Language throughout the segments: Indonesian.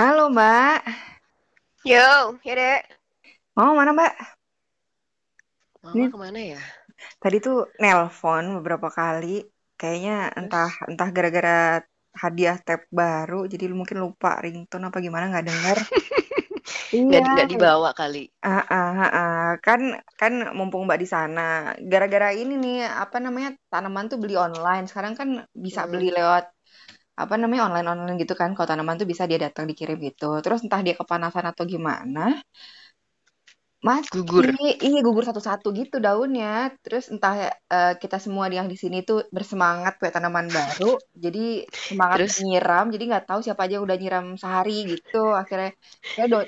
Halo Mbak. Yo, ya Dek. Mau mana Mbak? Mama kemana ya? Tadi tuh nelpon beberapa kali. Kayaknya entah gara-gara hadiah tab baru, jadi mungkin lupa ringtone apa gimana, nggak dengar. Iya. Nggak dibawa kali. Kan mumpung Mbak di sana. Gara-gara ini nih, apa namanya, tanaman tuh beli online. Sekarang kan bisa beli lewat online gitu kan. Kalau tanaman tuh bisa dia datang dikirim gitu. Terus entah dia kepanasan atau gimana, mati. Gugur. Iya, gugur satu-satu gitu daunnya. Terus entah kita semua yang di sini tuh bersemangat buat tanaman baru. Jadi semangat nyiram. Jadi nggak tahu siapa aja yang udah nyiram sehari gitu. Akhirnya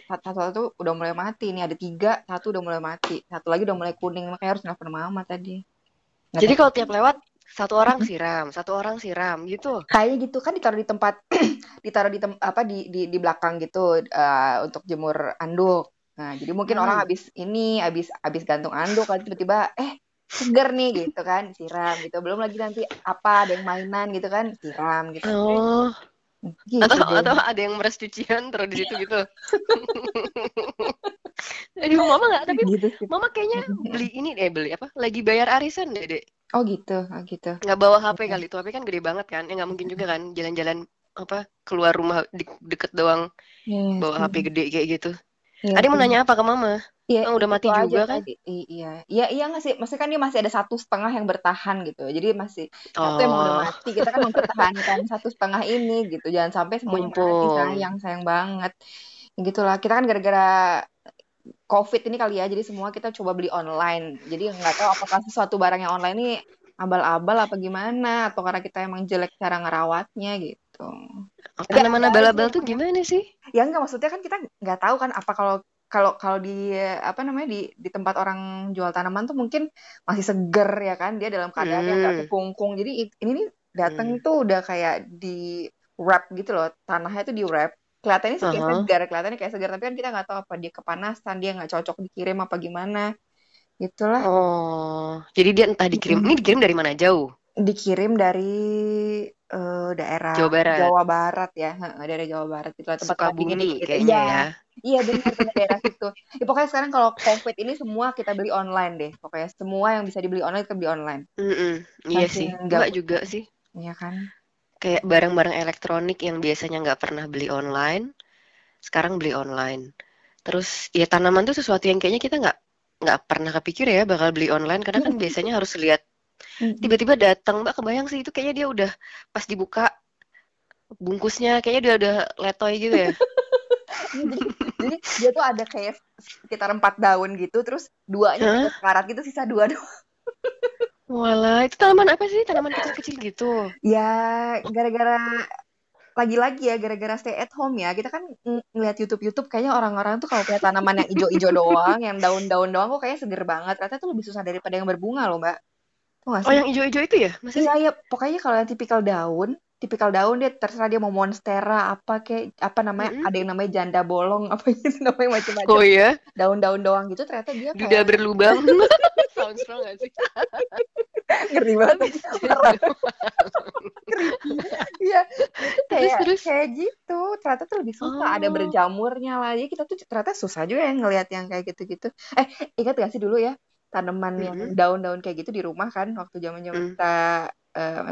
satu-satu udah mulai mati nih. Ada 3, satu udah mulai mati, satu lagi udah mulai kuning. Makanya harus nelfon Mama tadi. Jadi kalau tiap lewat satu orang siram gitu. Kayak gitu kan, ditaruh di tempat di belakang gitu untuk jemur anduk. Nah, jadi mungkin orang habis gantung anduk kan, tiba-tiba seger nih gitu kan, siram gitu. Belum lagi nanti ada yang mainan gitu kan, siram gitu. Oh. Gitu, atau ada yang meres cucian taruh di situ gitu. Aduh, Mama nggak, tapi gitu sih. Mama kayaknya beli apa? Lagi bayar arisan deh, Dek. Oh gitu, nggak bawa HP kali itu, HP kan gede banget kan, ya nggak mungkin juga kan jalan-jalan keluar rumah deket doang, bawa HP gede kayak gitu. Ada mau nanya apa ke Mama? Udah mati juga kan? Iya nggak sih, maksudnya kan dia masih ada 1,5 yang bertahan gitu, jadi masih satu yang udah mati, kita kan mempertahankan 1,5 ini gitu, jangan sampai semuanya mati, sayang banget, gitulah. Kita kan gara-gara COVID ini kali ya, jadi semua kita coba beli online. Jadi nggak tahu apakah sesuatu barang yang online ini abal-abal apa gimana, atau karena kita emang jelek cara ngerawatnya gitu. Mana-mana abal-abal tuh gimana sih? Ya nggak, maksudnya kan kita nggak tahu kan apa kalau di di tempat orang jual tanaman tuh mungkin masih seger ya kan, dia dalam keadaan yang nggak kekungkung. Jadi ini nih datang tuh udah kayak di wrap gitu loh, tanahnya tuh di wrap. Kelihatannya kayak segar, tapi kan kita nggak tahu apa dia kepanasan, dia nggak cocok dikirim apa gimana, gitulah. Oh, jadi dia entah dikirim. Ini dikirim dari mana jauh? Dikirim dari daerah Jawa Barat ya, daerah Jawa Barat itu tempat Sukabumi kayaknya ya. Iya benar daerah situ. Ya, pokoknya sekarang kalau COVID ini semua kita beli online deh, pokoknya semua yang bisa dibeli online kita beli online. Iya sih, nggak juga sih. Iya kan. Kayak barang-barang elektronik yang biasanya nggak pernah beli online, sekarang beli online. Terus ya tanaman tuh sesuatu yang kayaknya kita nggak pernah kepikir ya bakal beli online, karena kan biasanya harus lihat. Tiba-tiba datang, Mbak, kebayang sih itu kayaknya dia udah pas dibuka bungkusnya kayaknya dia udah letoy gitu ya. Jadi dia tuh ada kayak sekitar 4 daun gitu, terus 2-nya karat gitu, sisa 2 doang. Walah, itu tanaman apa sih? Tanaman kecil-kecil gitu. Ya, gara-gara stay at home ya. Kita kan ngeliat YouTube kayaknya orang-orang tuh kalau punya tanaman yang ijo-ijo doang, yang daun-daun doang, kok kayaknya seger banget. Ternyata tuh lebih susah daripada yang berbunga loh, Mbak. Oh, yang ijo-ijo itu ya? Maksudnya? Iya, pokoknya kalau yang tipikal daun dia terserah dia mau monstera apa kayak apa namanya, ada yang namanya janda bolong apa gitu namanya, macam-macam. Oh iya. Daun-daun doang gitu ternyata dia kayak duda berlubang. Sound strong enggak sih? Ngeri banget. Iya. Kayak gitu. Ternyata tuh lebih susah, ada berjamurnya lah. Jadi kita tuh ternyata susah juga ya ngelihat yang kayak gitu-gitu. Ingat gak sih dulu ya tanaman yang daun-daun kayak gitu di rumah kan waktu zaman-zaman kita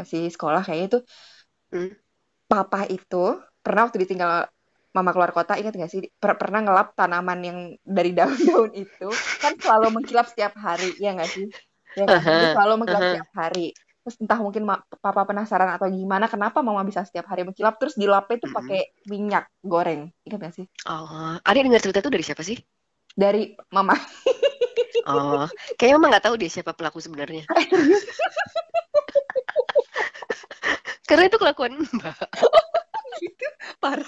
masih sekolah kayaknya tuh. Papa itu pernah waktu ditinggal Mama keluar kota, ingat gak sih, pernah ngelap tanaman yang dari daun-daun itu kan, selalu mengkilap setiap hari ya gak sih, ya kan? Selalu mengkilap setiap hari. Terus entah mungkin Papa penasaran atau gimana kenapa Mama bisa setiap hari mengkilap, terus dilapnya itu pakai minyak goreng, ingat gak sih? Ada yang dengar cerita itu dari siapa sih? Dari Mama. Kayaknya Mama gak tahu dia siapa pelaku sebenarnya. Karena itu kelakuan Mbak. Gitu, parah.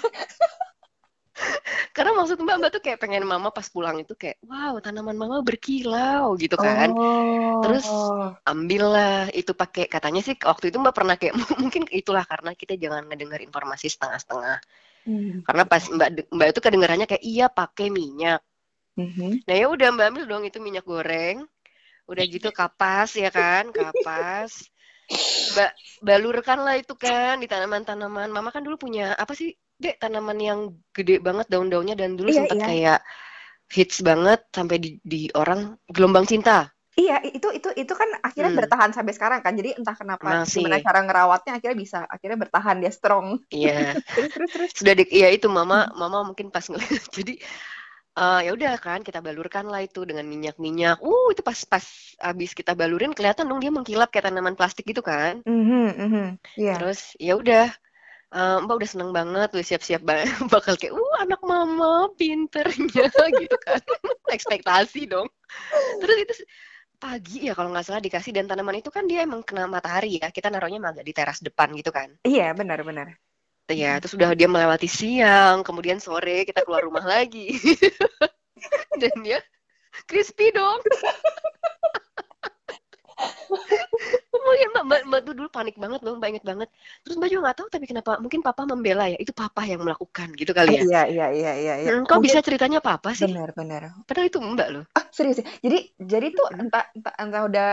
Karena maksud Mbak tuh kayak pengen Mama pas pulang itu kayak, wow, tanaman Mama berkilau gitu kan. Terus ambillah itu pakai, katanya sih waktu itu Mbak pernah kayak, mungkin itulah karena kita jangan ngedengar informasi setengah-setengah. Karena pas Mbak itu kedengarannya kayak, iya pakai minyak. Nah ya udah Mbak ambil dong itu minyak goreng. Udah gitu kapas ya kan, kapas. Balurkanlah itu kan di tanaman-tanaman. Mama kan dulu punya apa sih deh tanaman yang gede banget daun-daunnya, dan dulu sempat kayak hits banget sampai di orang gelombang cinta. Iya, itu kan akhirnya bertahan sampai sekarang kan. Jadi entah kenapa gimana cara ngerawatnya akhirnya bisa bertahan, dia strong. Iya. terus. Sudah iya itu mama mungkin pas ngelihat. Jadi ya udah kan kita balurkan lah itu dengan minyak-minyak. Itu pas abis kita balurin kelihatan dong dia mengkilap kayak tanaman plastik gitu kan. Yeah. Terus ya udah Mbak udah seneng banget, udah siap-siap bakal kayak anak mama pinternya gitu kan. Ekspektasi dong. Terus itu pagi ya kalau nggak salah dikasih, dan tanaman itu kan dia emang kena matahari ya, kita naruhnya agak di teras depan gitu kan. Iya, benar-benar. Iya, terus udah dia melewati siang, kemudian sore kita keluar rumah lagi. Dan dia crispy dong. Mungkin mbak tuh dulu panik banget loh, mbak inget banget. Terus mbak juga nggak tahu tapi kenapa, mungkin papa membela ya, itu papa yang melakukan gitu kali ya. Iya. Kok bisa ceritanya papa sih? Benar. Padahal itu mbak loh. Ah serius ya? Jadi tuh entah udah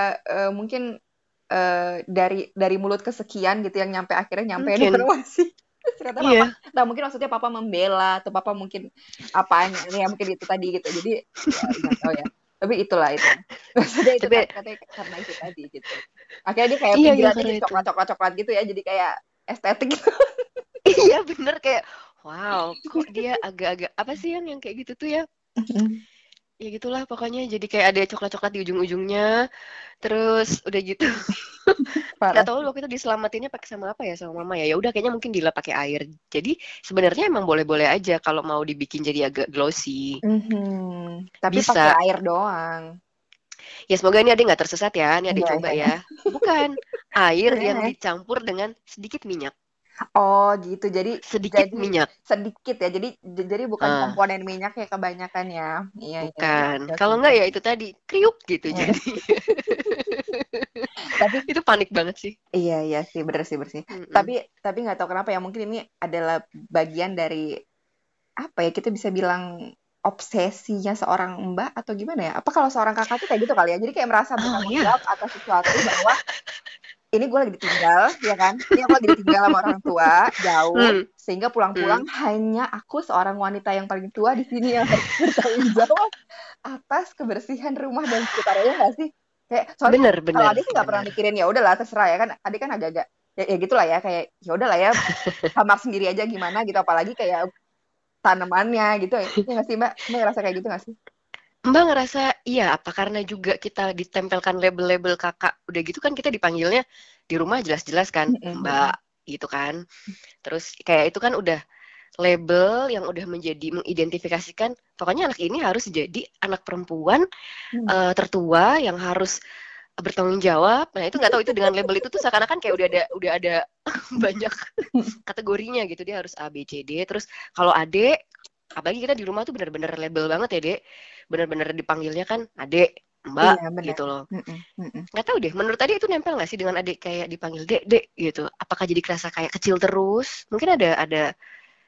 mungkin dari mulut kesekian gitu yang akhirnya nyampe informasi. Ternyata papa, nah mungkin maksudnya papa membela atau papa mungkin apaan ya mungkin itu tadi gitu. Jadi nggak tahu ya. Tapi itulah itu. Maksudnya itu karena itu tadi gitu. Akhirnya dia kayak penjelasan jadi coklat-coklat gitu ya. Jadi kayak estetik gitu. Iya bener, kayak wow kok dia agak-agak apa sih yang kayak gitu tuh ya. Ya gitulah pokoknya, jadi kayak ada coklat-coklat di ujung-ujungnya. Terus udah gitu. Gak tau waktu itu diselamatinnya pakai sama apa ya sama mama ya. Ya udah kayaknya mungkin dilap pakai air. Jadi sebenarnya emang boleh-boleh aja kalau mau dibikin jadi agak glossy. Tapi pakai air doang. Ya semoga ini Ade nggak tersesat ya. Ini Ade coba ya. Bukan air yang dicampur dengan sedikit minyak. Oh gitu, jadi sedikit minyak. Sedikit ya, jadi bukan komponen minyaknya kebanyakan ya. Iya, bukan. Iya. Kalau enggak ya itu tadi kriuk gitu jadi. Tapi itu panik banget sih. Iya sih, bener sih bersih. Tapi nggak tahu kenapa ya, mungkin ini adalah bagian dari apa ya, kita bisa bilang obsesinya seorang mbak atau gimana ya? Apa kalau seorang kakak tuh kayak gitu kali ya? Jadi kayak merasa bertanggung jawab atas sesuatu bahwa ini gue lagi ditinggal, ya kan? Ini aku lagi ditinggal sama orang tua, jauh. Sehingga pulang-pulang hanya aku seorang wanita yang paling tua di sini yang bertanggung jawab atas kebersihan rumah dan sekitarnya, nggak sih? Kayak soalnya kalau Ade sih nggak pernah mikirin, ya udahlah terserah ya kan. Ade kan agak-agak ya gitulah ya, kayak ya udahlah ya hamak sendiri aja gimana gitu, apalagi kayak tanamannya gitu ya. Nggak sih Mbak ngerasa kayak gitu nggak sih? Mbak ngerasa iya, apa karena juga kita ditempelkan label-label kakak, udah gitu kan kita dipanggilnya di rumah jelas-jelas kan Mbak gitu kan. Terus kayak itu kan udah label yang udah menjadi mengidentifikasikan pokoknya anak ini harus jadi anak perempuan tertua yang harus bertanggung jawab. Nah itu nggak tahu itu dengan label itu tuh seakan-akan kayak udah ada banyak kategorinya gitu, dia harus A B C D. Terus kalau Ade, apalagi kita di rumah tuh benar-benar label banget ya, Dek. Benar-benar dipanggilnya kan Adek, Mbak gitu loh. Nggak tahu deh, menurut Adek itu nempel nggak sih dengan Adek kayak dipanggil Dek gitu? Apakah jadi kerasa kayak kecil terus? Mungkin ada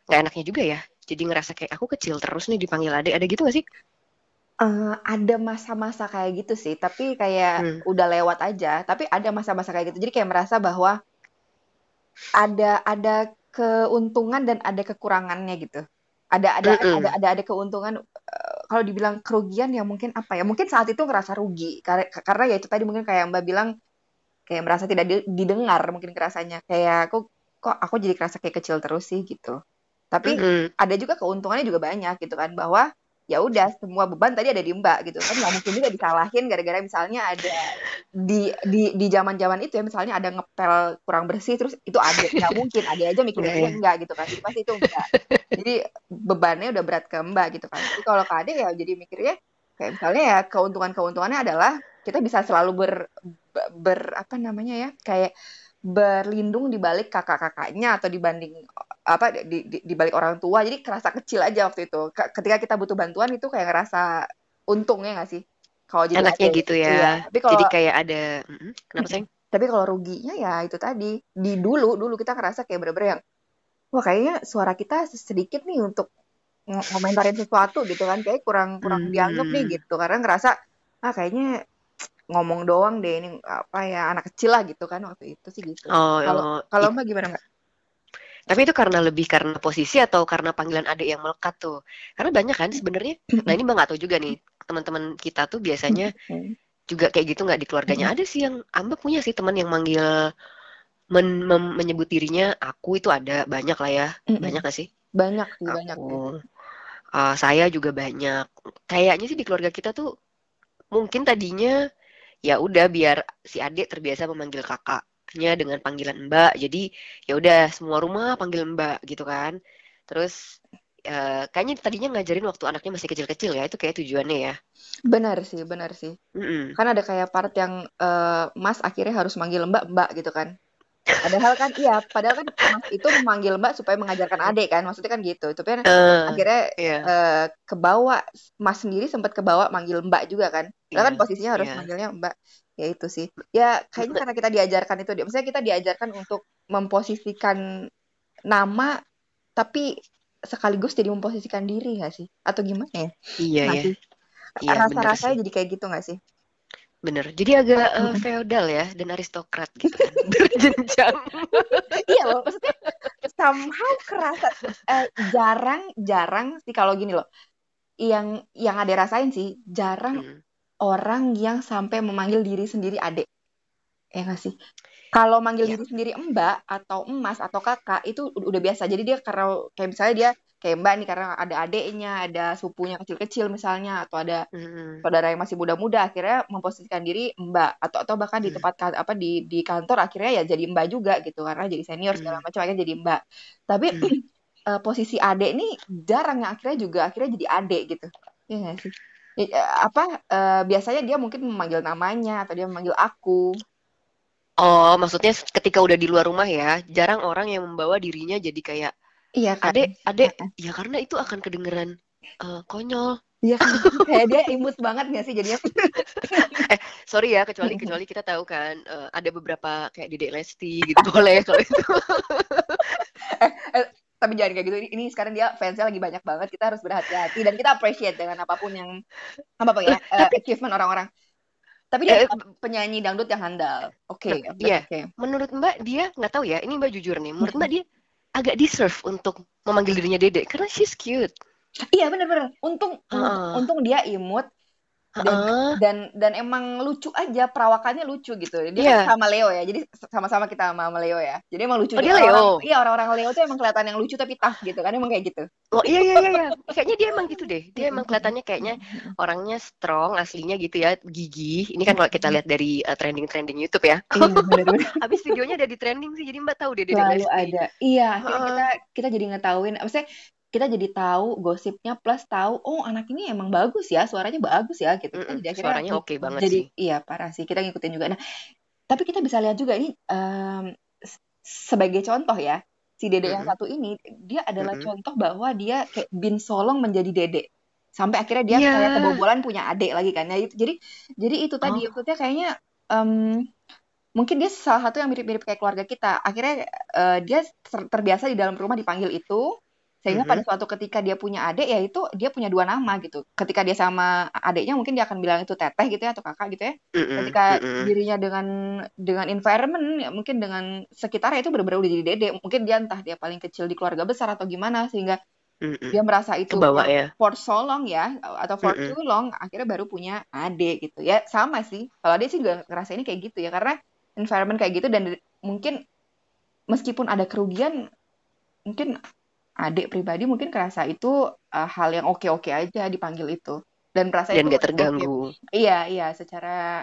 nggak enaknya juga ya. Jadi ngerasa kayak aku kecil terus nih dipanggil Adek, ada gitu nggak sih? Ada masa-masa kayak gitu sih, tapi kayak udah lewat aja. Tapi ada masa-masa kayak gitu. Jadi kayak merasa bahwa ada keuntungan dan ada kekurangannya gitu. Ada keuntungan, kalau dibilang kerugian ya mungkin apa ya, mungkin saat itu ngerasa rugi karena ya itu tadi mungkin kayak Mbak bilang kayak merasa tidak didengar mungkin kerasanya, kayak aku jadi kerasa kayak kecil terus sih gitu. Tapi ada juga keuntungannya juga banyak gitu kan, bahwa ya udah semua beban tadi ada di Mbak gitu kan, nggak mungkin juga disalahin gara-gara misalnya ada di zaman-zaman itu ya, misalnya ada ngepel kurang bersih terus itu ada, nggak mungkin ada aja mikirnya enggak gitu kan, jadi pasti itu enggak, jadi bebannya udah berat ke Mbak gitu kan. Jadi kalau ke Ade ya jadi mikirnya kayak misalnya ya keuntungannya adalah kita bisa selalu berlindung di balik kakak-kakaknya atau dibanding apa di balik orang tua, jadi kerasa kecil aja waktu itu. Ketika kita butuh bantuan itu kayak ngerasa untungnya nggak sih? Kalau jadi anaknya ada, gitu ya. Iya. Tapi kalau, jadi kayak ada kenapa sayang? Tapi kalau ruginya ya itu tadi di dulu kita ngerasa kayak bener-bener yang wah kayaknya suara kita sedikit nih untuk ngomentarin sesuatu gitu kan, kayak kurang dianggap nih gitu, karena ngerasa kayaknya ngomong doang deh ini apa ya anak kecil lah gitu kan waktu itu sih gitu. Kalau Mbak gimana Mbak? Tapi itu karena lebih karena posisi atau karena panggilan adik yang melekat tuh? Karena banyak kan sebenarnya. Nah ini Mbak nggak tahu juga nih, teman-teman kita tuh biasanya juga kayak gitu nggak di keluarganya. Ada sih yang Mbak punya sih teman yang manggil menyebut dirinya aku, itu ada banyak lah ya. Banyak nggak sih? Banyak sih, banyak. Saya juga banyak. Kayaknya sih di keluarga kita tuh mungkin tadinya ya udah biar si adik terbiasa memanggil kakaknya dengan panggilan Mbak. Jadi ya udah semua rumah panggil Mbak gitu kan. Terus kayaknya tadinya ngajarin waktu anaknya masih kecil-kecil ya, itu kayak tujuannya ya. Benar sih. Kan ada kayak part yang Mas akhirnya harus manggil Mbak gitu kan. Padahal kan iya, padahal kan Mas itu memanggil Mbak supaya mengajarkan adik kan, maksudnya kan gitu. Tapi akhirnya kebawa Mas sendiri sempat kebawa manggil Mbak juga kan. Karena kan posisinya harus manggilnya Mbak. Ya itu sih. Ya kayaknya karena kita diajarkan itu, maksudnya kita diajarkan untuk memposisikan nama tapi sekaligus jadi memposisikan diri, nggak sih? Atau gimana ya? Iya ya. Iya, rasa-rasanya jadi kayak gitu nggak sih? Bener, jadi agak feodal ya, dan aristokrat gitu kan, berjenjang. Iya loh, maksudnya somehow kerasa, jarang sih kalau gini loh, yang ade rasain sih, jarang orang yang sampai memanggil diri sendiri adik, ya nggak sih? Kalau manggil diri sendiri Mbak, atau Mas, atau Kakak, itu udah biasa, jadi dia karena kayak misalnya dia, kayak Mbak nih karena ada adeknya, ada sepupunya kecil-kecil misalnya, atau ada saudara yang masih muda-muda, akhirnya memposisikan diri Mbak, atau bahkan di tempat apa di kantor akhirnya ya jadi Mbak juga gitu, karena jadi senior segala macam akhirnya jadi Mbak. Tapi posisi adek ini jarang yang akhirnya jadi adek gitu. Iya nggak sih? Biasanya dia mungkin memanggil namanya atau dia memanggil aku. Oh, maksudnya ketika udah di luar rumah ya, jarang orang yang membawa dirinya jadi kayak iya kan? Adek, ya karena itu akan kedengeran konyol. Iya kan? Kayak dia imut banget nggak sih jadinya? Sorry ya, kecuali kita tahu kan ada beberapa kayak Dedek Lesti gitu boleh kalau itu. Tapi jangan kayak gitu. Ini sekarang dia fansnya lagi banyak banget. Kita harus berhati-hati dan kita appreciate dengan apapun yang achievement orang-orang. Tapi dia penyanyi dangdut yang handal. Oke. Iya. Okay. Menurut Mbak dia nggak tahu ya. Ini Mbak jujur nih. Menurut Mbak dia agak deserve untuk memanggil dirinya Dedek karena she's cute. Iya benar-benar. Untung dia imut dan emang lucu aja, perawakannya lucu gitu. Dia kan sama Leo ya. Jadi sama-sama kita sama Leo ya. Jadi emang lucu. Dia Leo. Iya orang-orang Leo tuh emang kelihatan yang lucu tapi tough gitu kan, emang kayak gitu. Oh iya. Kayaknya dia emang gitu deh. Dia emang kelihatannya kayaknya orangnya strong aslinya gitu ya, gigih. Ini kan kalau kita lihat dari trending YouTube ya. Habis videonya ada di trending sih. Jadi Mbak tahu deh Dedek Lesti. Ada. Iya, kita jadi ngetahuin. Maksudnya kita jadi tahu gosipnya plus tahu oh anak ini emang bagus ya, suaranya bagus ya gitu. Jadi akhirnya suaranya oke banget jadi, sih. Iya parah sih, kita ngikutin juga. Nah, tapi kita bisa lihat juga ini sebagai contoh ya, si Dedek yang satu ini dia adalah contoh bahwa dia kayak bin solong menjadi Dedek. Sampai akhirnya dia kayak kebobolan punya adik lagi kan. Jadi itu tadi maksudnya kayaknya mungkin dia salah satu yang mirip-mirip kayak keluarga kita. Akhirnya dia terbiasa di dalam rumah dipanggil itu. Sehingga pada suatu ketika dia punya adik, ya itu dia punya dua nama gitu. Ketika dia sama adiknya mungkin dia akan bilang itu teteh gitu ya, atau kakak gitu ya. Ketika dirinya dengan environment, ya mungkin dengan sekitarnya itu benar-benar udah jadi Dedek. Mungkin dia entah dia paling kecil di keluarga besar atau gimana, sehingga dia merasa itu kebawa, ya. For so long ya, atau for too long, akhirnya baru punya adik gitu. Ya sama sih, kalau adik sih juga ngerasainnya kayak gitu ya, karena environment kayak gitu dan mungkin meskipun ada kerugian, mungkin adik pribadi mungkin kerasa itu hal yang oke-oke aja dipanggil itu dan merasa dan itu gak terganggu. Iya secara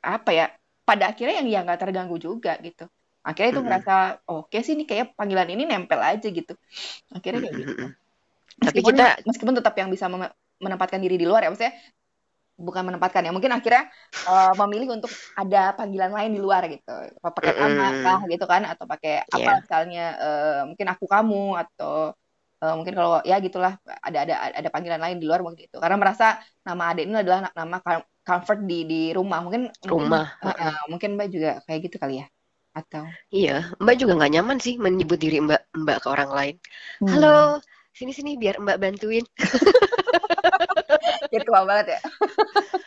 apa ya pada akhirnya yang nggak terganggu juga gitu akhirnya itu merasa oke sih nih kayak panggilan ini nempel aja gitu akhirnya kayak gitu. Tapi meskipun tetap yang bisa menempatkan diri di luar ya, maksudnya bukan menempatkan ya, mungkin akhirnya memilih untuk ada panggilan lain di luar gitu, pakai anak lah gitu kan, atau pakai apa misalnya mungkin aku kamu atau mungkin kalau ya gitulah ada panggilan lain di luar mungkin itu, karena merasa nama adik ini adalah nama comfort di rumah mungkin Mbak juga kayak gitu kali ya atau iya Mbak juga nggak nyaman sih menyebut diri Mbak ke orang lain. Halo sini biar Mbak bantuin. Ya tua banget ya.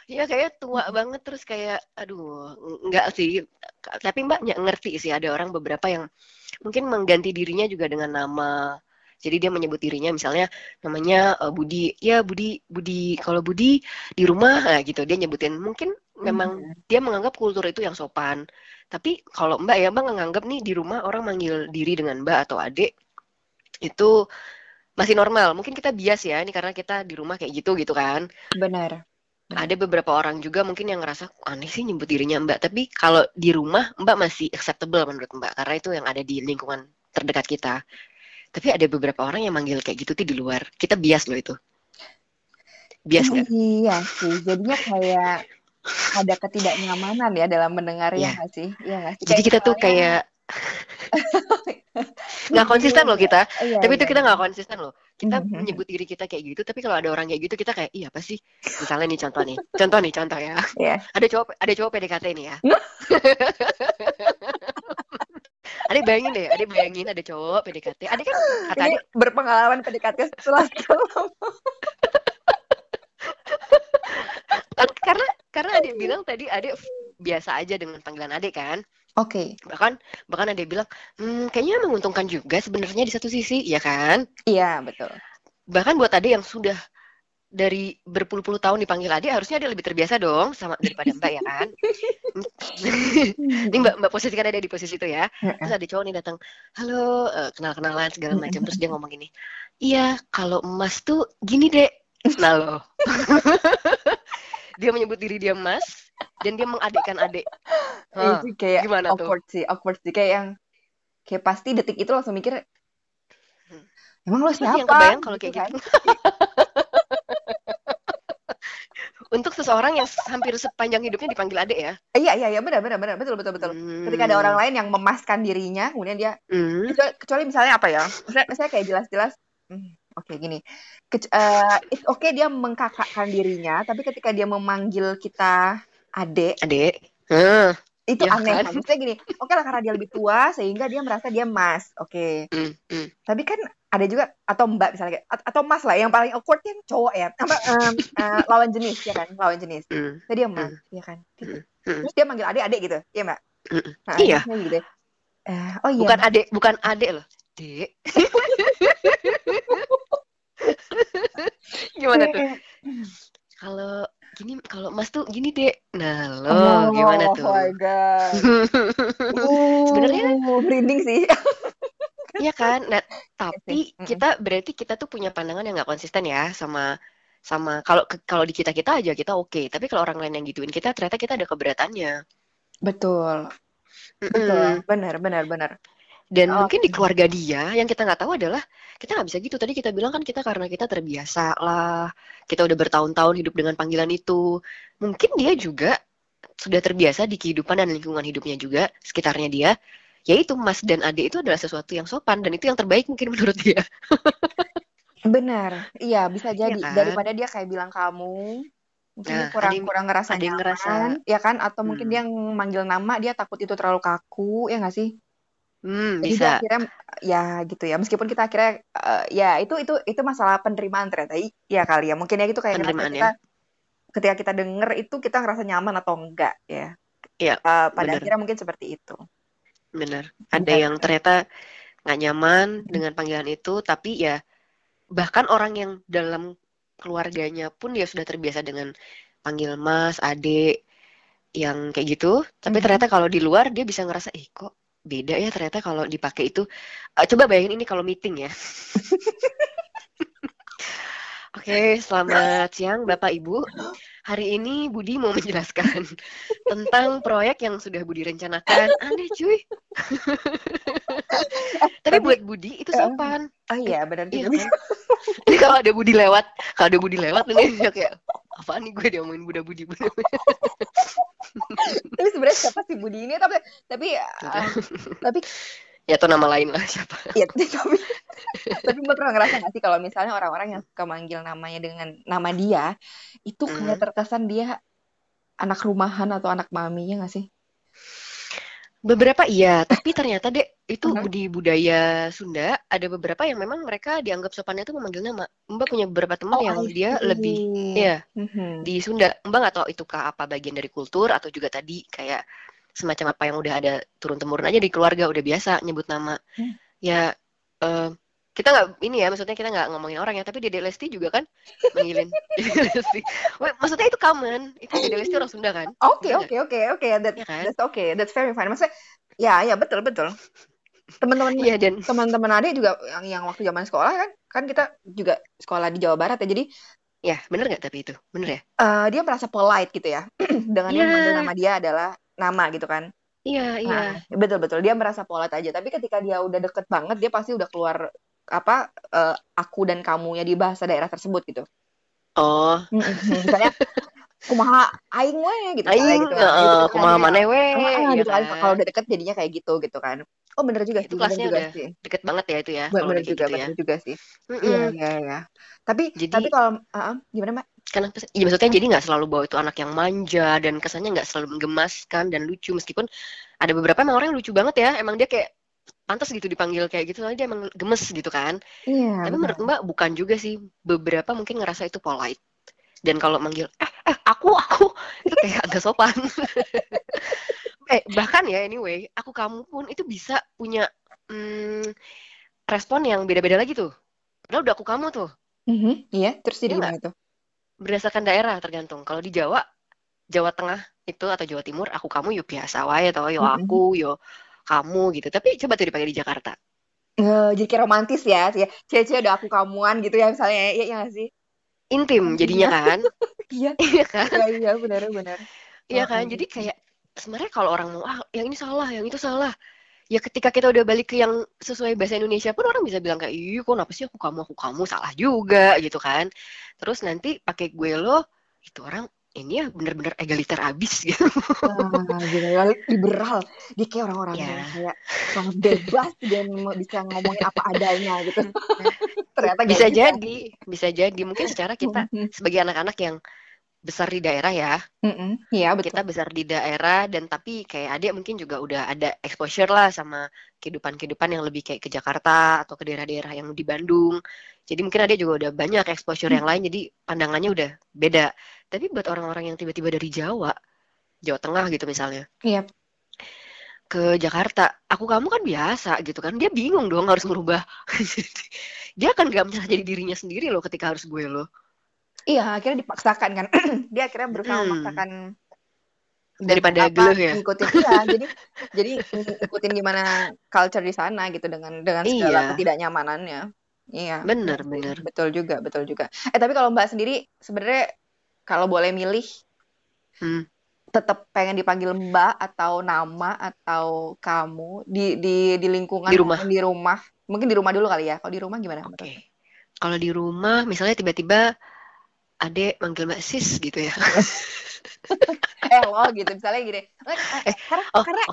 Iya kayak tua banget terus kayak aduh enggak sih tapi Mbak ngerti sih ada orang beberapa yang mungkin mengganti dirinya juga dengan nama. Jadi dia menyebut dirinya misalnya namanya Budi, ya Budi kalau Budi di rumah nah gitu dia nyebutin. Mungkin memang dia menganggap kultur itu yang sopan. Tapi kalau Mbak ya Mbak menganggap nih di rumah orang manggil diri dengan Mbak atau adik itu masih normal. Mungkin kita bias ya ini karena kita di rumah kayak gitu kan. Benar. Ada beberapa orang juga mungkin yang ngerasa aneh sih nyebut dirinya Mbak, tapi kalau di rumah Mbak masih acceptable menurut Mbak karena itu yang ada di lingkungan terdekat kita. Tapi ada beberapa orang yang manggil kayak gitu tuh di luar. Kita bias loh itu. Bias nggak? Iya sih. Jadinya kayak ada ketidaknyamanan ya dalam mendengarnya nggak sih? Iya nggak sih? Jadi kita tuh kayak nggak konsisten loh kita. Tapi itu kita nggak konsisten loh. Kita menyebut diri kita kayak gitu. Tapi kalau ada orang kayak gitu kita kayak iya apa sih? Misalnya nih contoh ya. Ada cowok PDKT nih ya. Adek bayangin deh, ada cowok PDKT. Adek kan katanya berpengalaman PDKT setelah cowok. Karena adek bilang tadi adek biasa aja dengan panggilan adek kan. Oke. Okay. Bahkan adek bilang, kayaknya menguntungkan juga sebenarnya di satu sisi, ya kan? Iya betul. Bahkan buat adek yang sudah dari berpuluh-puluh tahun dipanggil adik, harusnya dia lebih terbiasa dong sama daripada Mbak ya kan. Ini Mbak posisikan ada di posisi itu ya. Terus ada cowok nih datang, halo, kenal-kenalan segala macam. Terus dia ngomong gini, iya kalau Mas tuh gini deh. Nah loh. Dia menyebut diri dia Mas dan dia mengadikkan adik. Itu kayak gimana awkward tuh? Awkward sih. Kayak pasti detik itu langsung mikir, emang lo siapa? Yang kebayang kalau kayak gitu. Untuk seseorang yang hampir sepanjang hidupnya dipanggil adek ya? Iya, benar, betul. Ketika ada orang lain yang memaskan dirinya, kemudian dia kecuali misalnya apa ya? Misalnya kayak jelas-jelas, gini. It's okay dia mengkakakkan dirinya, tapi ketika dia memanggil kita adek, itu aneh kan? Misalnya gini, lah karena dia lebih tua, sehingga dia merasa dia Mas, oke. Tapi kan ada juga atau Mbak misalnya atau Mas lah yang paling awkward yang cowok ya lawan jenis ya kan jadi dia Mas ya kan gitu. Terus dia manggil adik gitu ya Mbak iya gitu. bukan adik loh Dek. Gimana tuh kalau gini kalau Mas tuh gini Dek nah lo gimana tuh oh my god sebenarnya merinding sih. Iya kan, nah, tapi kita tuh punya pandangan yang nggak konsisten ya sama kalau di kita aja kita oke. Tapi kalau orang lain yang gituin kita ternyata kita ada keberatannya. Betul, benar. Dan mungkin di keluarga dia yang kita nggak tahu adalah kita nggak bisa gitu. Tadi kita bilang kan karena kita terbiasa lah, kita udah bertahun-tahun hidup dengan panggilan itu. Mungkin dia juga sudah terbiasa di kehidupan dan lingkungan hidupnya juga sekitarnya dia. Yaitu Mas dan adik itu adalah sesuatu yang sopan dan itu yang terbaik mungkin menurut dia. Benar, iya bisa jadi ya kan? Daripada dia kayak bilang kamu mungkin dia kurang ngerasa nyaman, ya kan? Atau mungkin dia manggil nama dia takut itu terlalu kaku, ya nggak sih? Jadi bisa. Akhirnya ya gitu ya meskipun kita akhirnya ya itu masalah penerimaan ternyata ya kali ya mungkin ya gitu kayak penerimaan, kita, ketika kita denger itu kita ngerasa nyaman atau enggak ya? Iya. Pada akhirnya mungkin seperti itu. Benar, ada yang ternyata nggak nyaman dengan panggilan itu, tapi ya bahkan orang yang dalam keluarganya pun dia sudah terbiasa dengan panggil Mas, adik, yang kayak gitu. Tapi ternyata kalau di luar dia bisa ngerasa, kok beda ya ternyata kalau dipakai itu. Coba bayangin ini kalau meeting ya. Oke, selamat siang Bapak Ibu. Hari ini Budi mau menjelaskan tentang proyek yang sudah Budi rencanakan. Aneh cuy. Tapi buat Budi itu sopan. Oh iya, benar juga. Ini kalau ada Budi lewat, nih kayak apaan nih gue diomongin Budi. Tapi sebenarnya siapa sih Budi ini? Tapi ya atau nama lain lah siapa. Ya, tapi Mbak pernah ngerasa nggak sih kalau misalnya orang-orang yang suka manggil namanya dengan nama dia itu kayak terkesan dia anak rumahan atau anak mami, ya nggak sih? Beberapa iya, tapi ternyata Dek itu di budaya Sunda ada beberapa yang memang mereka dianggap sopannya itu memanggil nama. Mbak punya beberapa teman yang dia lebih ya di Sunda. Mbak nggak tahu itu apa bagian dari kultur atau juga tadi kayak semacam apa yang udah ada turun-temurun aja di keluarga, udah biasa nyebut nama. Ya, kita nggak, ini ya, maksudnya kita nggak ngomongin orang ya, tapi Dede Lesti juga kan manggilin Dede Lesti. Maksudnya itu common, itu Dede Lesti orang Sunda kan? Oke, that's okay, that's very fine. Maksudnya, ya, betul. Teman-teman ya, teman-teman adik juga yang waktu zaman sekolah kan kita juga sekolah di Jawa Barat ya, jadi ya bener nggak, tapi itu bener ya, dia merasa polite gitu ya dengan yang manggil nama dia adalah nama gitu kan. Iya, betul dia merasa polite aja, tapi ketika dia udah deket banget dia pasti udah keluar apa aku dan kamunya di bahasa daerah tersebut gitu. Oh, misalnya kumaha aing we gitu, kumaha maneh we gitu kan. Kalau udah deket jadinya kayak gitu kan. Oh, bener juga itu, kelasnya juga udah sih deket banget ya itu ya. Bener juga sih. Iya. Tapi kalau gimana Mbak? Karena ya, maksudnya jadi nggak selalu bahwa itu anak yang manja dan kesannya nggak selalu menggemaskan dan lucu, meskipun ada beberapa emang orang yang lucu banget ya, emang dia kayak pantas gitu dipanggil kayak gitu, soalnya dia emang gemes gitu kan. Iya. Tapi menurut Mbak bukan juga sih, beberapa mungkin ngerasa itu polite. Dan kalau manggil aku itu kayak agak sopan. Bahkan ya anyway, aku kamu pun itu bisa punya respon yang beda-beda lagi tuh. Padahal udah aku kamu tuh. Iya, terus jadi gimana tuh? Berdasarkan daerah tergantung. Kalau di Jawa Tengah itu atau Jawa Timur, aku kamu yo biasa wae atau yo aku, yo kamu gitu. Tapi coba tuh dipakai di Jakarta. Jadi kayak romantis ya. Cece udah aku kamuan gitu ya misalnya. Iya enggak sih? Intim jadinya kan. Iya kan? Iya, benar. Iya kan? Jadi kayak sebenarnya kalau orang mau yang ini salah, yang itu salah. Ya ketika kita udah balik ke yang sesuai bahasa Indonesia pun orang bisa bilang kayak, "Ih, kok kenapa sih aku kamu salah juga," gitu kan. Terus nanti pakai gue lo, itu orang ini ya benar-benar egaliter abis gitu. Liberal. Dia kayak orang-orang yang kayak bebas dan bisa ngomongin apa adanya gitu. Ternyata bisa jadi mungkin secara kita sebagai anak-anak yang besar di daerah ya. Iya, betul. Kita besar di daerah dan tapi kayak adik mungkin juga udah ada exposure lah sama kehidupan yang lebih kayak ke Jakarta atau ke daerah-daerah yang di Bandung. Jadi mungkin adik juga udah banyak exposure yang lain, jadi pandangannya udah beda. Tapi buat orang-orang yang tiba-tiba dari Jawa Tengah gitu misalnya, ke Jakarta, aku kamu kan biasa gitu kan, dia bingung dong harus merubah. Dia kan gak bisa jadi dirinya sendiri loh ketika harus gue loh. Iya, akhirnya dipaksakan kan. Dia akhirnya berusaha memaksakan daripada geluh ya. Ngikutin dia, jadi ngikutin gimana culture di sana gitu dengan segala ketidaknyamanannya. Iya. Bener. Betul juga. Tapi kalau Mbak sendiri sebenarnya kalau boleh milih, tetap pengen dipanggil Mbak atau nama atau kamu di lingkungan di rumah. Mungkin di rumah dulu kali ya. Kalau di rumah gimana? Okay. Kalau di rumah misalnya tiba-tiba adek manggil Mbak Sis gitu ya. Wow gitu misalnya gini.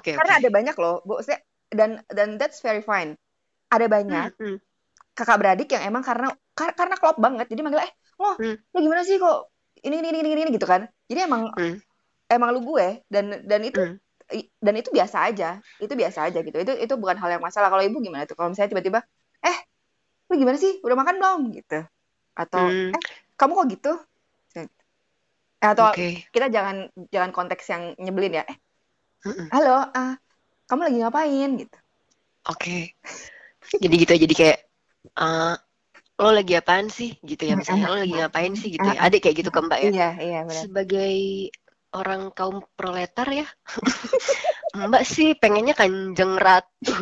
Karena ada banyak loh, Bu. Dan that's very fine. Ada banyak kakak beradik yang emang karena klop banget jadi manggil lo gimana sih kok ini gitu kan, jadi emang lu gue dan itu dan itu biasa aja gitu, itu bukan hal yang masalah. Kalau ibu gimana tuh kalau misalnya tiba-tiba lu gimana sih, udah makan belum gitu, atau kamu kok gitu, atau kita jangan konteks yang nyebelin ya. Halo, kamu lagi ngapain gitu. Jadi gitu, jadi kayak lo lagi apaan sih gitu ya, misalnya lo lagi ngapain sih gitu ya, adik kayak gitu ke Mbak ya. Iya, benar. Sebagai orang kaum proletar ya, Mbak sih pengennya Kanjeng Ratu.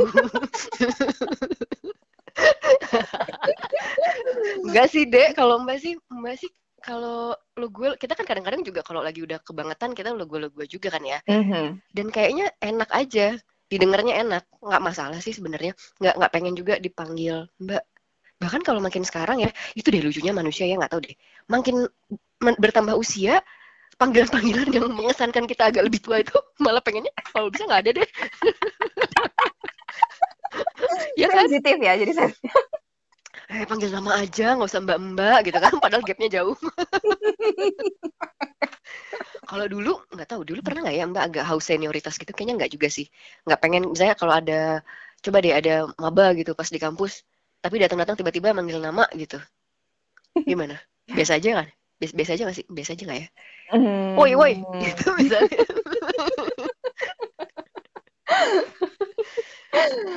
Enggak sih Dek, kalau Mbak sih kalau lo gue, kita kan kadang-kadang juga kalau lagi udah kebangetan kita lo gue juga kan ya. Dan kayaknya enak aja, didengarnya enak, nggak masalah sih sebenarnya, nggak pengen juga dipanggil Mbak. Bahkan kalau makin sekarang ya, itu deh lucunya manusia ya, nggak tahu deh. Makin bertambah usia, panggilan-panggilan yang mengesankan kita agak lebih tua itu malah pengennya kalau bisa nggak ada deh. Ya kan? Sensitif ya, jadi sensitif. Panggil nama aja, nggak usah mbak-mbak gitu kan, padahal gapnya jauh. Kalau dulu, nggak tahu dulu pernah nggak ya Mbak agak haus senioritas gitu, kayaknya nggak juga sih. Nggak pengen, misalnya kalau ada, coba deh ada maba gitu pas di kampus, tapi datang-datang tiba-tiba manggil nama gitu, gimana? Biasa aja kan? Biasa aja nggak sih? Biasa aja nggak ya? Woi gitu misalnya.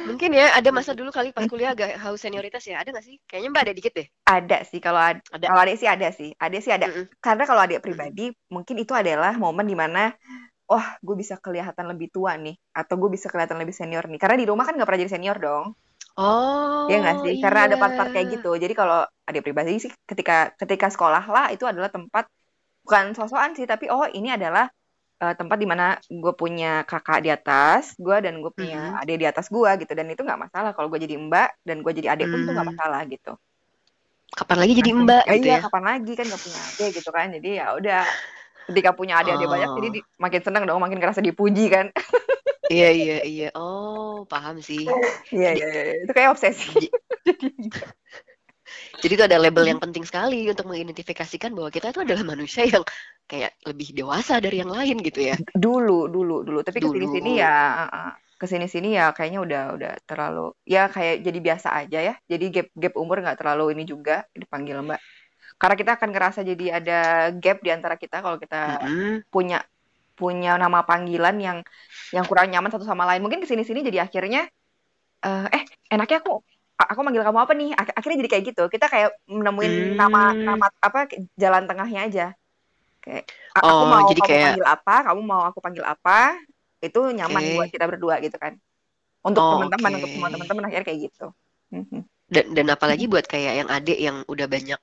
Mungkin ya, ada masa dulu kali pas kuliah agak haus senioritas ya, ada nggak sih? Kayaknya Mbak ada dikit deh. Ada sih, kalau adik sih ada sih. Adik sih ada. Karena kalau adik pribadi, mungkin itu adalah momen dimana, oh gue bisa kelihatan lebih tua nih, atau gue bisa kelihatan lebih senior nih. Karena di rumah kan nggak pernah jadi senior dong. Oh, ya nggak sih? Iya. Karena ada part-part kayak gitu. Jadi kalau adik pribadi sih, ketika sekolah lah, itu adalah tempat, bukan sosokan sih, tapi oh ini adalah tempat dimana gue punya kakak di atas gue dan gue punya adik di atas gue gitu, dan itu nggak masalah kalau gue jadi mbak dan gue jadi adik pun itu nggak masalah gitu. Kapan lagi jadi mbak? Iya, gitu ya? Kapan lagi kan nggak punya adik gitu kan, jadi ya udah ketika punya adik-adik banyak jadi makin seneng dong, makin kerasa dipuji kan. Iya oh paham sih. Iya itu kayak obsesi. Jadi itu ada label yang penting sekali untuk mengidentifikasikan bahwa kita itu adalah manusia yang kayak lebih dewasa dari yang lain gitu ya. Dulu. Tapi kesini-sini ya kayaknya udah terlalu, ya kayak jadi biasa aja ya. Jadi gap umur nggak terlalu ini juga dipanggil Mbak. Karena kita akan ngerasa jadi ada gap di antara kita kalau kita punya nama panggilan yang kurang nyaman satu sama lain. Mungkin kesini-sini jadi akhirnya, enaknya aku manggil kamu apa nih? Akhirnya jadi kayak gitu. Kita kayak menemuin nama apa jalan tengahnya aja. Kayak aku mau jadi kamu kayak panggil apa, kamu mau aku panggil apa, itu nyaman buat kita berdua gitu kan. Untuk teman-teman, untuk semua teman-teman akhirnya kayak gitu. Dan apalagi buat kayak yang adik yang udah banyak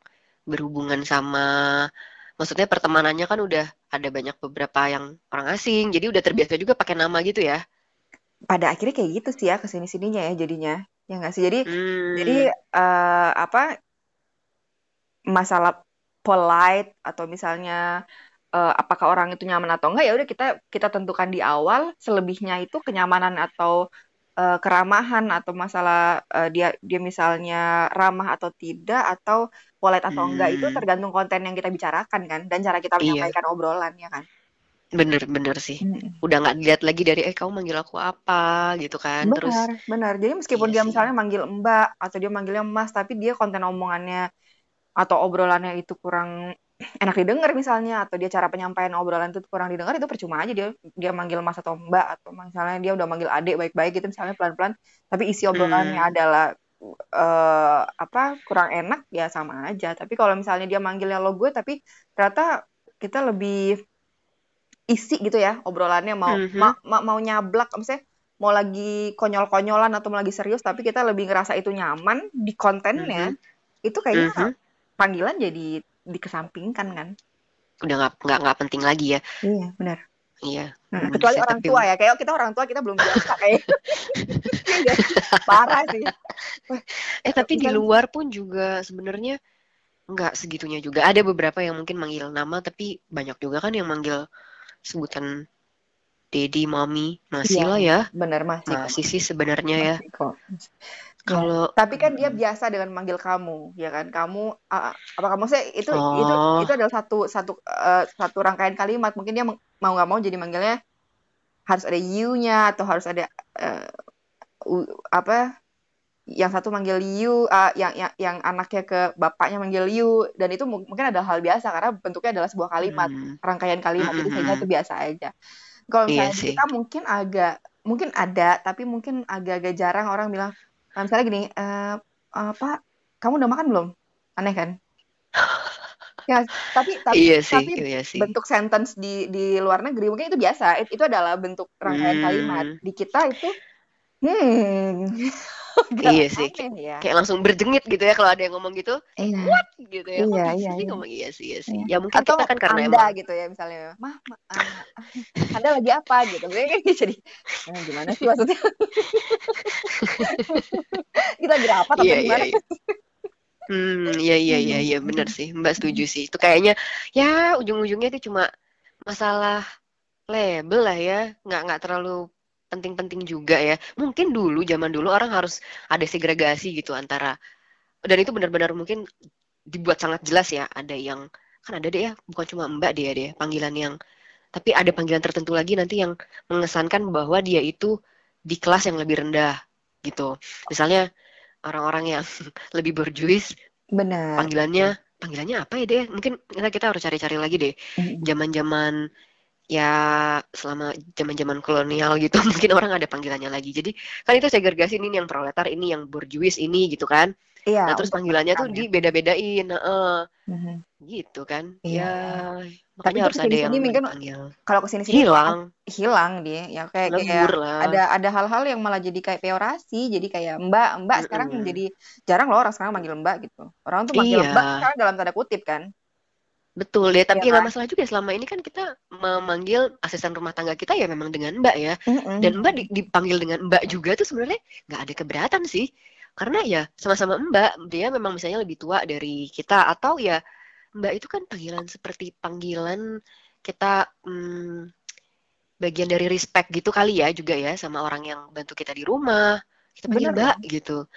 berhubungan sama, maksudnya pertemanannya kan udah ada banyak beberapa yang orang asing, jadi udah terbiasa juga pakai nama gitu ya. Pada akhirnya kayak gitu sih ya kesini-sininya ya jadinya. Ya nggak sih, jadi apa masalah polite atau misalnya apakah orang itu nyaman atau enggak, ya udah kita tentukan di awal. Selebihnya itu kenyamanan atau keramahan atau masalah dia misalnya ramah atau tidak, atau polite atau enggak, itu tergantung konten yang kita bicarakan kan, dan cara kita menyampaikan obrolan ya kan. Bener sih. Udah nggak dilihat lagi dari kamu manggil aku apa gitu kan. Bener. Jadi meskipun dia misalnya manggil mbak atau dia manggilnya mas, tapi dia konten omongannya atau obrolannya itu kurang enak didengar misalnya, atau dia cara penyampaian obrolan itu kurang didengar, itu percuma aja dia manggil mas atau mbak, atau misalnya dia udah manggil adik baik-baik gitu misalnya pelan-pelan, tapi isi obrolannya adalah kurang enak, ya sama aja. Tapi kalau misalnya dia manggilnya lo gue, tapi ternyata kita lebih isi gitu ya obrolannya, mau nyablak, misalnya mau lagi konyol-konyolan atau mau lagi serius, tapi kita lebih ngerasa itu nyaman di kontennya, itu kayaknya panggilan jadi dikesampingkan kan, udah nggak penting lagi ya. Iya benar. Iya. Kecuali orang tua ya, kayak kita orang tua kita belum biasa kayak parah sih. Tapi di luar pun juga sebenarnya nggak segitunya juga, ada beberapa yang mungkin manggil nama, tapi banyak juga kan yang manggil sebutan Daddy, Mommy, masih lah ya. Benar, masih sih sebenarnya ya. Kalau tapi kan dia biasa dengan manggil kamu, ya kan? Kamu apa kamu sih itu adalah satu rangkaian kalimat. Mungkin dia mau nggak mau jadi manggilnya harus ada you-nya, atau harus ada apa? Yang satu manggil you, yang anaknya ke bapaknya manggil you, dan itu mungkin adalah hal biasa karena bentuknya adalah sebuah kalimat, rangkaian kalimat, itu sehingga itu biasa aja. Kalau misalnya kita mungkin ada, tapi mungkin agak-agak jarang orang bilang, misalnya gini, Pak, kamu udah makan belum? Aneh kan? Ya, tapi bentuk sentence di luar negeri mungkin itu biasa, itu adalah bentuk rangkaian kalimat. Di kita itu iya sih, kayak langsung berjengit gitu ya kalau ada yang ngomong gitu. What gitu ya? Iya sih. Ya mungkin atau kita kan karena Anda emang gitu ya misalnya, Anda lagi apa gitu? Jadi gimana sih maksudnya? Kita berapa tapi gimana? Iya benar sih, Mbak setuju sih. Itu kayaknya ya ujung-ujungnya itu cuma masalah label lah ya, nggak terlalu penting-penting juga ya. Mungkin dulu, zaman dulu orang harus ada segregasi gitu antara, dan itu benar-benar mungkin dibuat sangat jelas ya. Ada yang, kan ada deh ya, bukan cuma mbak dia panggilan yang, tapi ada panggilan tertentu lagi nanti yang mengesankan bahwa dia itu di kelas yang lebih rendah gitu. Misalnya orang-orang yang lebih borjuis, benar, panggilannya apa ya deh? Mungkin kita harus cari-cari lagi deh. Zaman-zaman ya selama zaman-zaman kolonial gitu mungkin orang ada panggilannya lagi. Jadi kan itu segregasi, ini yang proletar, ini yang borjuis, ini gitu kan. Iya, nah terus panggilannya tuh dibeda-bedain gitu kan. Iya. Ya, makanya harus ada yang dipanggil. Kalau kesini sini hilang dia ya, kayak ada hal-hal yang malah jadi kayak peorasi, jadi kayak mbak sekarang menjadi jarang loh orang sekarang manggil mbak gitu. Orang tuh manggil mbak sekarang dalam tanda kutip kan. Betul ya, tapi nggak masalah juga. Selama ini kan kita memanggil asisten rumah tangga kita ya memang dengan mbak ya, dan mbak dipanggil dengan mbak juga tuh sebenarnya nggak ada keberatan sih, karena ya sama-sama mbak, dia memang misalnya lebih tua dari kita, atau ya mbak itu kan panggilan seperti panggilan kita bagian dari respect gitu kali ya juga ya sama orang yang bantu kita di rumah. Kita panggil mbak gitu.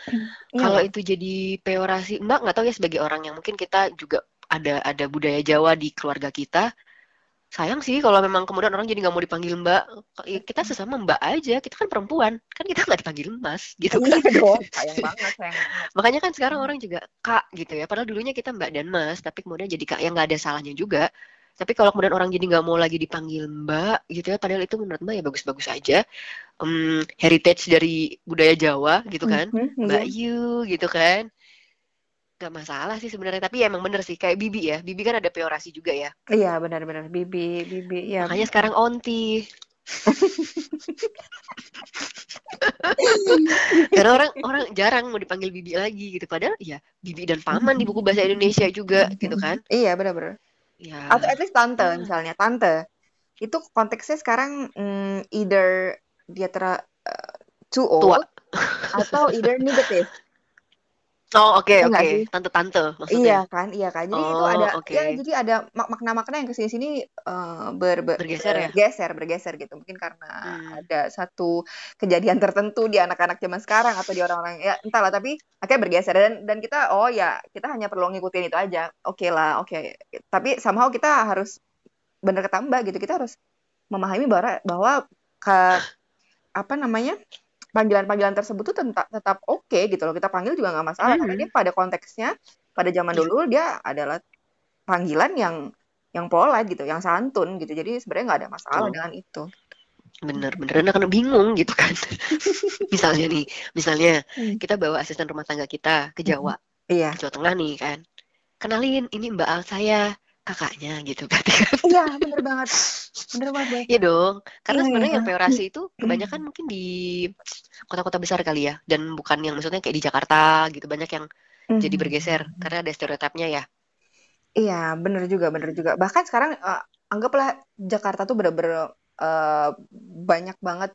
Kalau itu jadi peorasi, mbak nggak tahu ya, sebagai orang yang mungkin kita juga ada budaya Jawa di keluarga kita, sayang sih kalau memang kemudian orang jadi nggak mau dipanggil mbak. Kita sesama mbak aja, kita kan perempuan kan, kita nggak dipanggil mas gitu kan. Sayang banget, sayang. Makanya kan sekarang orang juga kak gitu ya, padahal dulunya kita mbak dan mas, tapi kemudian jadi kak, yang nggak ada salahnya juga. Tapi kalau kemudian orang jadi nggak mau lagi dipanggil mbak gitu ya, padahal itu menurut mbak ya bagus-bagus aja, heritage dari budaya Jawa gitu kan, mbak you gitu kan. Gak masalah sih sebenarnya, tapi ya emang bener sih, kayak Bibi ya, Bibi kan ada peorasi juga ya. Iya benar-benar, Bibi ya. Makanya sekarang Onti. Karena orang jarang mau dipanggil Bibi lagi gitu, padahal ya Bibi dan Paman di buku bahasa Indonesia juga gitu kan. Iya benar-benar. Ya. Atau at least tante misalnya, tante. Itu konteksnya sekarang either dia too old, atau either negative. Oh oke. Tante-tante maksudnya. Iya kan. Jadi itu ada ya, jadi ada makna-makna yang kesini-sini bergeser gitu. Mungkin karena ada satu kejadian tertentu di anak-anak zaman sekarang atau di orang-orang ya entahlah, tapi akhirnya bergeser dan kita kita hanya perlu ngikutin itu aja. Oke. Tapi somehow kita harus benar ketambah gitu. Kita harus memahami bahwa panggilan-panggilan tersebut tuh tetap oke gitu loh. Kita panggil juga nggak masalah, karena dia pada konteksnya, pada zaman dulu dia adalah panggilan yang polite gitu, yang santun gitu. Jadi sebenarnya nggak ada masalah dengan itu. Bener, karena bingung gitu kan. misalnya kita bawa asisten rumah tangga kita ke Jawa, ke Jawa Tengah nih kan. Kenalin, ini Mbak Al saya, kakaknya gitu berarti kan. Iya, bener banget. Iya dong, karena sebenarnya yang peorasi itu kebanyakan mungkin di kota-kota besar kali ya, dan bukan yang maksudnya kayak di Jakarta gitu, banyak yang jadi bergeser karena ada stereotipnya ya. Iya, bener juga. Bahkan sekarang anggaplah Jakarta tuh bener-bener banyak banget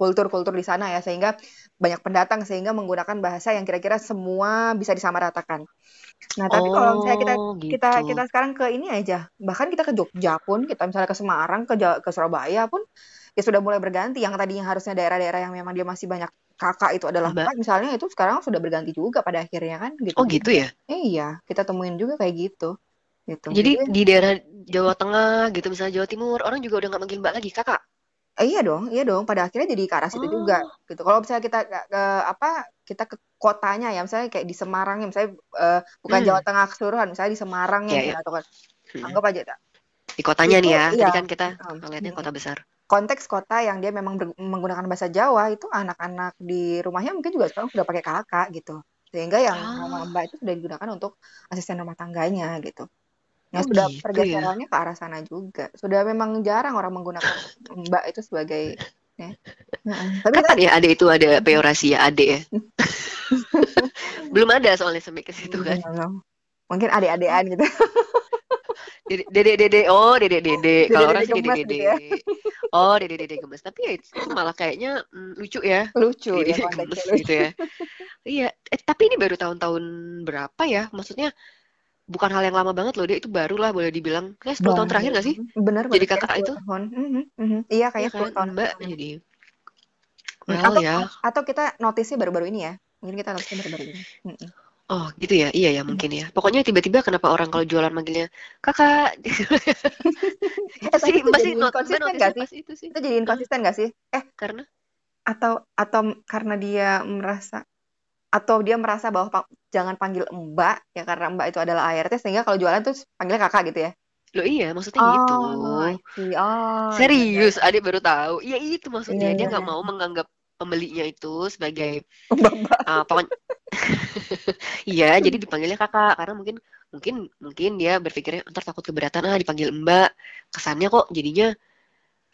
kultur-kultur di sana ya, sehingga banyak pendatang, sehingga menggunakan bahasa yang kira-kira semua bisa disamaratakan. Nah, tapi kalau misalnya kita sekarang ke ini aja, bahkan kita ke Jogja pun, kita misalnya ke Semarang, ke Surabaya pun, ya sudah mulai berganti. Yang tadinya harusnya daerah-daerah yang memang dia masih banyak kakak itu adalah mbak misalnya, itu sekarang sudah berganti juga pada akhirnya kan gitu. Oh gitu ya? Iya, kita temuin juga kayak gitu. Jadi di daerah Jawa Tengah gitu, misalnya Jawa Timur, orang juga udah nggak manggil mbak lagi, kakak. Iya dong. Pada akhirnya jadi ke arah situ juga gitu. Kalau misalnya kita ke kotanya ya, misalnya kayak di Semarang ya, misalnya bukan Jawa Tengah keseluruhan, misalnya di Semarang ya. Atau kan anggap aja di kotanya itu, nih ya. Tadi kan kita ngeliatnya kota besar. Konteks kota yang dia memang menggunakan bahasa Jawa itu, anak-anak di rumahnya mungkin juga sekarang sudah pakai kakak gitu. Sehingga yang mbak itu sudah digunakan untuk asisten rumah tangganya gitu. Nah, sudah pergeserannya ke arah sana juga. Sudah memang jarang orang menggunakan mbak itu sebagai ya. Tapi kapan ya ada peorasi ya, adek ya? Belum ada soalnya sampai ke situ kan. Mungkin adek-adean gitu. Dede. Kalau orang sih dede. Oh, dede gemes. Tapi ya itu malah kayaknya lucu ya. Lucu ya, gemes gitu ya. Iya, tapi ini baru tahun-tahun berapa ya? Maksudnya bukan hal yang lama banget loh, dia itu barulah boleh dibilang kayak 10 tahun terakhir gak sih? Bener, jadi kakak itu? Iya, kayak 10 tahun mbak jadi. Well, atau kita notisnya baru-baru ini ya. Mungkin kita notisnya baru-baru ini. Oh gitu ya, iya ya mungkin ya. Pokoknya tiba-tiba kenapa orang kalau jualan manggilnya kakak. Sih, masih konsisten gak sih? Itu jadi inkonsisten gak sih? Karena? Atau karena dia merasa, atau dia merasa bahwa jangan panggil mbak ya, karena mbak itu adalah ART, sehingga kalau jualan tuh panggilnya kakak gitu ya. Loh iya, maksudnya gitu. Serius, iya. Adik baru tahu. Iya itu maksudnya, dia nggak mau menganggap pembelinya itu sebagai iya, jadi dipanggilnya kakak karena mungkin dia berpikirnya ntar takut keberatan dipanggil mbak, kesannya kok jadinya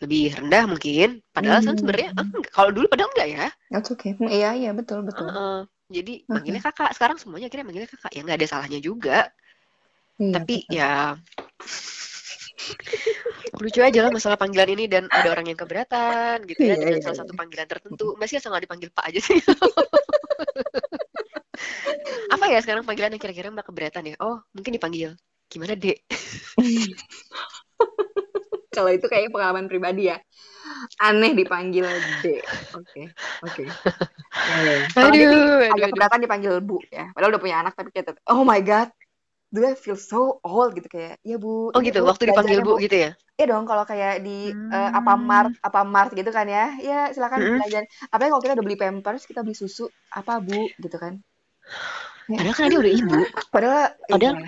lebih rendah mungkin. Padahal sebenarnya kalau dulu padahal enggak ya. That's okay. Iya betul. Jadi manggilnya kakak. Sekarang semuanya akhirnya manggilnya kakak. Ya nggak ada salahnya juga. Iya, tapi betul. Ya lucu aja lah masalah panggilan ini, dan ada orang yang keberatan gitu ya dengan salah satu panggilan tertentu. Masih asal nggak dipanggil Pak aja sih. Apa ya sekarang panggilan yang kira-kira Mbak keberatan ya? Oh, mungkin dipanggil gimana, Dek? Kalau itu kayaknya pengalaman pribadi ya. Aneh dipanggil Dek. Oke. Aduh, agak keberatan dipanggil Bu ya. Padahal udah punya anak tapi kayak oh my god, do I feel so old gitu, kayak ya Bu. Oh gitu, waktu dipanggil Bu gitu ya? Iya dong, kalau kayak di apa mart gitu kan ya. Ya silakan belajar. Apalagi kalau kita udah beli Pampers, kita beli susu, apa Bu gitu kan. Padahal kan dia udah ibu. Padahal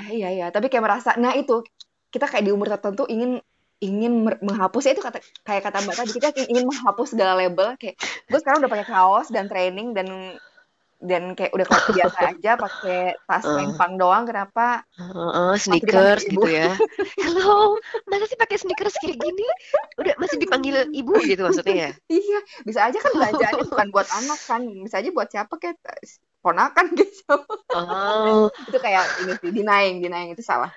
iya. Tapi kayak merasa, nah itu kita kayak di umur tertentu ingin menghapus, itu kata kayak kata Mbak tadi, kita ingin menghapus segala label. Kayak gue sekarang udah pakai kaos dan training dan kayak udah kaos biasa aja, pakai tas lempang doang, kenapa sneakers gitu ya. Hello, masa sih pakai sneakers kayak gini udah masih dipanggil ibu gitu maksudnya ya. Iya, bisa aja kan belanjaannya bukan buat anak kan, bisa aja buat siapa, kayak ponakan gitu. Itu kayak ini sih, denying itu salah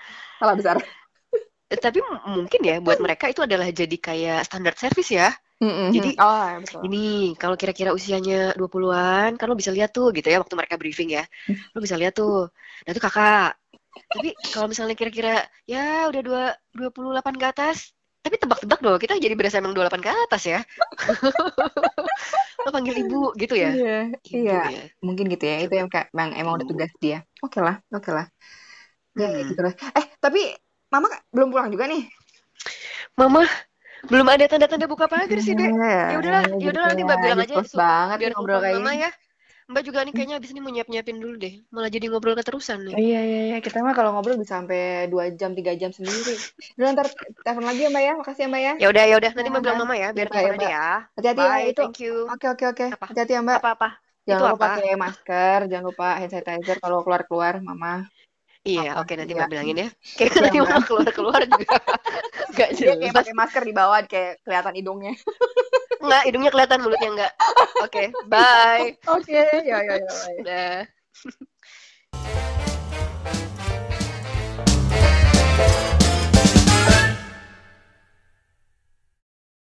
besar. Tapi mungkin ya buat mereka itu adalah jadi kayak standar servis ya. Jadi betul. Ini kalau kira-kira usianya 20-an kan lo bisa lihat tuh gitu ya, waktu mereka briefing ya, lo bisa lihat tuh, nah itu kakak. Tapi kalau misalnya kira-kira ya udah 28 ke atas, tapi tebak-tebak dong, kita jadi berasa emang 28 ke atas ya. Lo panggil ibu gitu ya. Iya. Mungkin gitu ya. Itu yang kayak emang udah tugas dia. Oke lah. Ya gitu lah. Tapi Mama belum pulang juga nih. Mama belum ada tanda-tanda buka pagar sih, Dek. Ya udahlah nanti Mbak bilang aja. Banget biar ngobrol kayak Mama ya. Mbak juga nih kayaknya abis ini mau nyiapin dulu deh. Malah jadi ngobrol keterusan nih. Iya. Kita mah kalau ngobrol bisa sampai 2 jam, 3 jam sendiri. Udah, ntar telepon lagi ya Mbak ya. Makasih ya Mbak ya. Ya udah. Nanti Mbak bilang Mama ya. Biar telepon aja ya. Hati-hati ya itu. Thank you. Oke. Hati-hati ya Mbak. Apa-apa. Jangan lupa pakai masker. Jangan lupa hand sanitizer kalau keluar-keluar Mama. Iya, oke nanti Mbak bilangin ya. Kayak nanti Mbak keluar-keluar juga. Enggak jelas. Dia kayak pakai masker di bawah kayak kelihatan hidungnya. Enggak, hidungnya kelihatan, mulutnya enggak. Oke, bye. Oke, ya. Dah.